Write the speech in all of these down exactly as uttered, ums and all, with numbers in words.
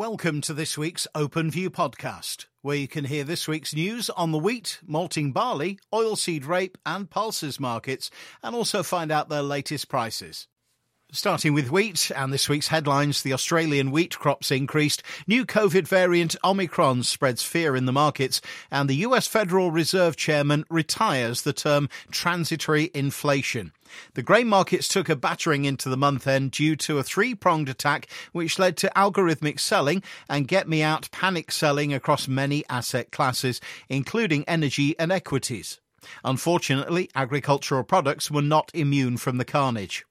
Welcome to this week's OpenView podcast, where you can hear this week's news on the wheat, malting barley, oilseed rape and pulses markets, and also find out their latest prices. Starting with wheat, and this week's headlines, the Australian wheat crops increased, new COVID variant Omicron spreads fear in the markets, and the U S Federal Reserve Chairman retires the term transitory inflation. The grain markets took a battering into the month end due to a three-pronged attack which led to algorithmic selling and get-me-out panic selling across many asset classes, including energy and equities. Unfortunately, agricultural products were not immune from the carnage.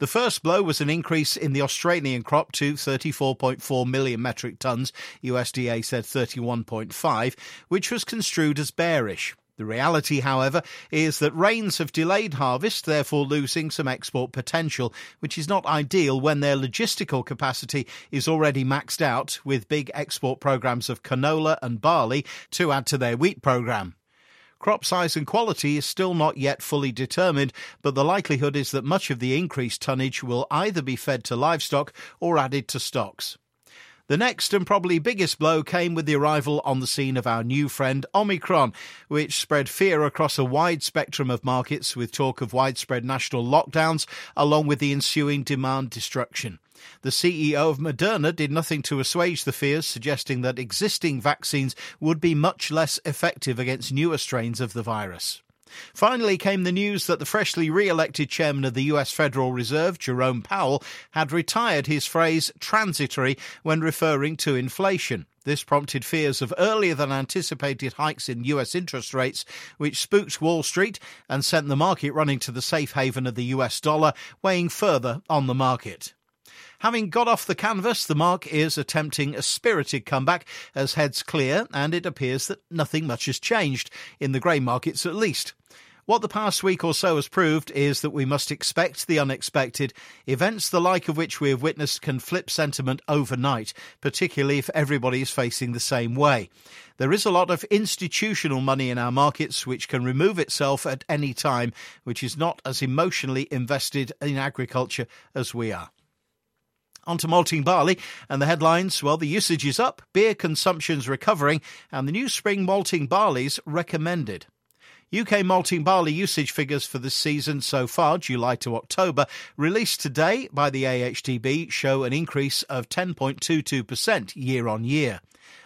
The first blow was an increase in the Australian crop to thirty-four point four million metric tonnes, U S D A said thirty-one point five, which was construed as bearish. The reality, however, is that rains have delayed harvest, therefore losing some export potential, which is not ideal when their logistical capacity is already maxed out with big export programmes of canola and barley to add to their wheat programme. Crop size and quality is still not yet fully determined, but the likelihood is that much of the increased tonnage will either be fed to livestock or added to stocks. The next and probably biggest blow came with the arrival on the scene of our new friend Omicron, which spread fear across a wide spectrum of markets with talk of widespread national lockdowns, along with the ensuing demand destruction. The C E O of Moderna did nothing to assuage the fears, suggesting that existing vaccines would be much less effective against newer strains of the virus. Finally came the news that the freshly re-elected chairman of the U S Federal Reserve, Jerome Powell, had retired his phrase transitory when referring to inflation. This prompted fears of earlier than anticipated hikes in U S interest rates, which spooked Wall Street and sent the market running to the safe haven of the U S dollar, weighing further on the market. Having got off the canvas, the mark is attempting a spirited comeback as heads clear, and it appears that nothing much has changed, in the grain markets at least. What the past week or so has proved is that we must expect the unexpected. Events the like of which we have witnessed can flip sentiment overnight, particularly if everybody is facing the same way. There is a lot of institutional money in our markets which can remove itself at any time, which is not as emotionally invested in agriculture as we are. On to malting barley, and the headlines, well, the usage is up, beer consumption's recovering, and the new spring malting barley's recommended. U K malting barley usage figures for the season so far, July to October, released today by the A H D B, show an increase of ten point two two percent year on year.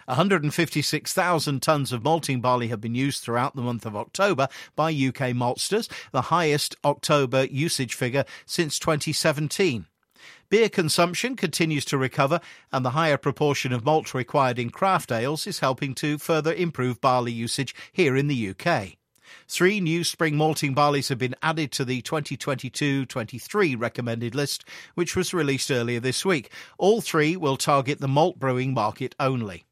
one hundred fifty-six thousand tonnes of malting barley have been used throughout the month of October by U K maltsters, the highest October usage figure since twenty seventeen. Beer consumption continues to recover, and the higher proportion of malt required in craft ales is helping to further improve barley usage here in the U K. Three new spring malting barleys have been added to the twenty twenty-two twenty-three recommended list, which was released earlier this week. All three will target the malt brewing market only.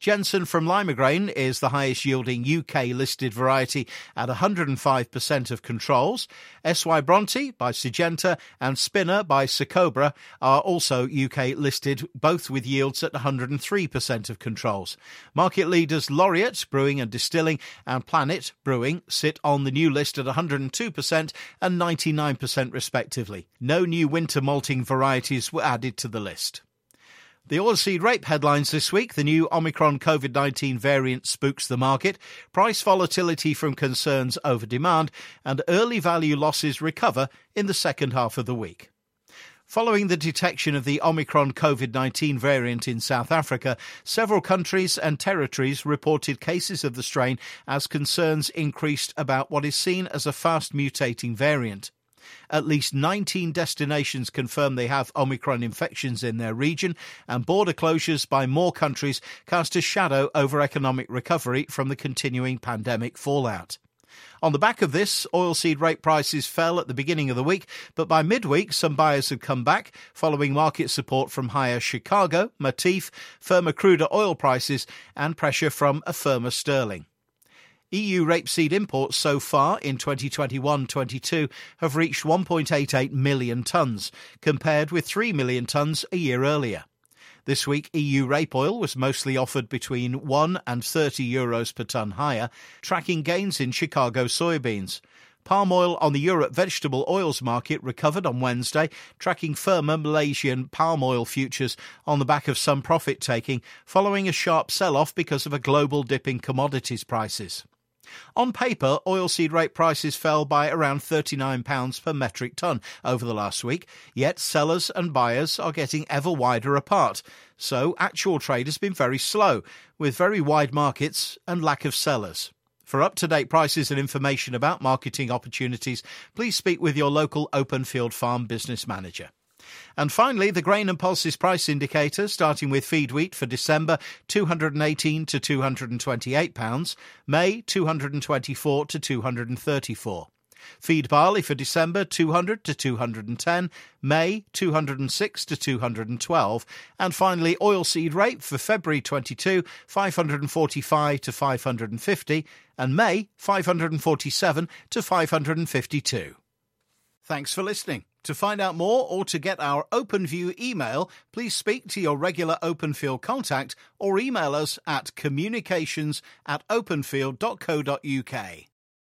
Jensen from Limagrain is the highest yielding U K listed variety at one hundred five percent of controls. S Y Bronte by Syngenta and Spinner by Socobra are also U K listed, both with yields at one hundred three percent of controls. Market leaders Laureate Brewing and Distilling and Planet Brewing sit on the new list at one hundred two percent and ninety-nine percent respectively. No new winter malting varieties were added to the list. The oilseed rape headlines this week. The new Omicron COVID nineteen variant spooks the market, price volatility from concerns over demand, and early value losses recover in the second half of the week. Following the detection of the Omicron COVID nineteen variant in South Africa, several countries and territories reported cases of the strain as concerns increased about what is seen as a fast mutating variant. At least nineteen destinations confirm they have Omicron infections in their region, and border closures by more countries cast a shadow over economic recovery from the continuing pandemic fallout. On the back of this, oilseed rape prices fell at the beginning of the week, but by midweek some buyers had come back, following market support from higher Chicago, Matif, firmer crude oil prices and pressure from a firmer sterling. E U rapeseed imports so far in twenty twenty-one twenty-two have reached one point eight eight million tonnes, compared with three million tonnes a year earlier. This week, E U rape oil was mostly offered between one and thirty euros per tonne higher, tracking gains in Chicago soybeans. Palm oil on the Europe vegetable oils market recovered on Wednesday, tracking firmer Malaysian palm oil futures on the back of some profit-taking, following a sharp sell-off because of a global dip in commodities prices. On paper, oilseed rape prices fell by around thirty-nine pounds per metric tonne over the last week, yet sellers and buyers are getting ever wider apart. So actual trade has been very slow, with very wide markets and lack of sellers. For up-to-date prices and information about marketing opportunities, please speak with your local Openfield farm business manager. And finally, the grain and pulses price indicator, starting with feed wheat for December, two hundred eighteen to two hundred twenty-eight pounds, May, two hundred twenty-four to two hundred thirty-four. Feed barley for December, two hundred to two hundred ten, May, two hundred six to two hundred twelve, and finally oilseed rape for February twenty-two, five hundred forty-five to five hundred fifty, and May, five hundred forty-seven to five hundred fifty-two. Thanks for listening. To find out more or to get our OpenView email, please speak to your regular Openfield contact or email us at communications at openfield dot co dot uk.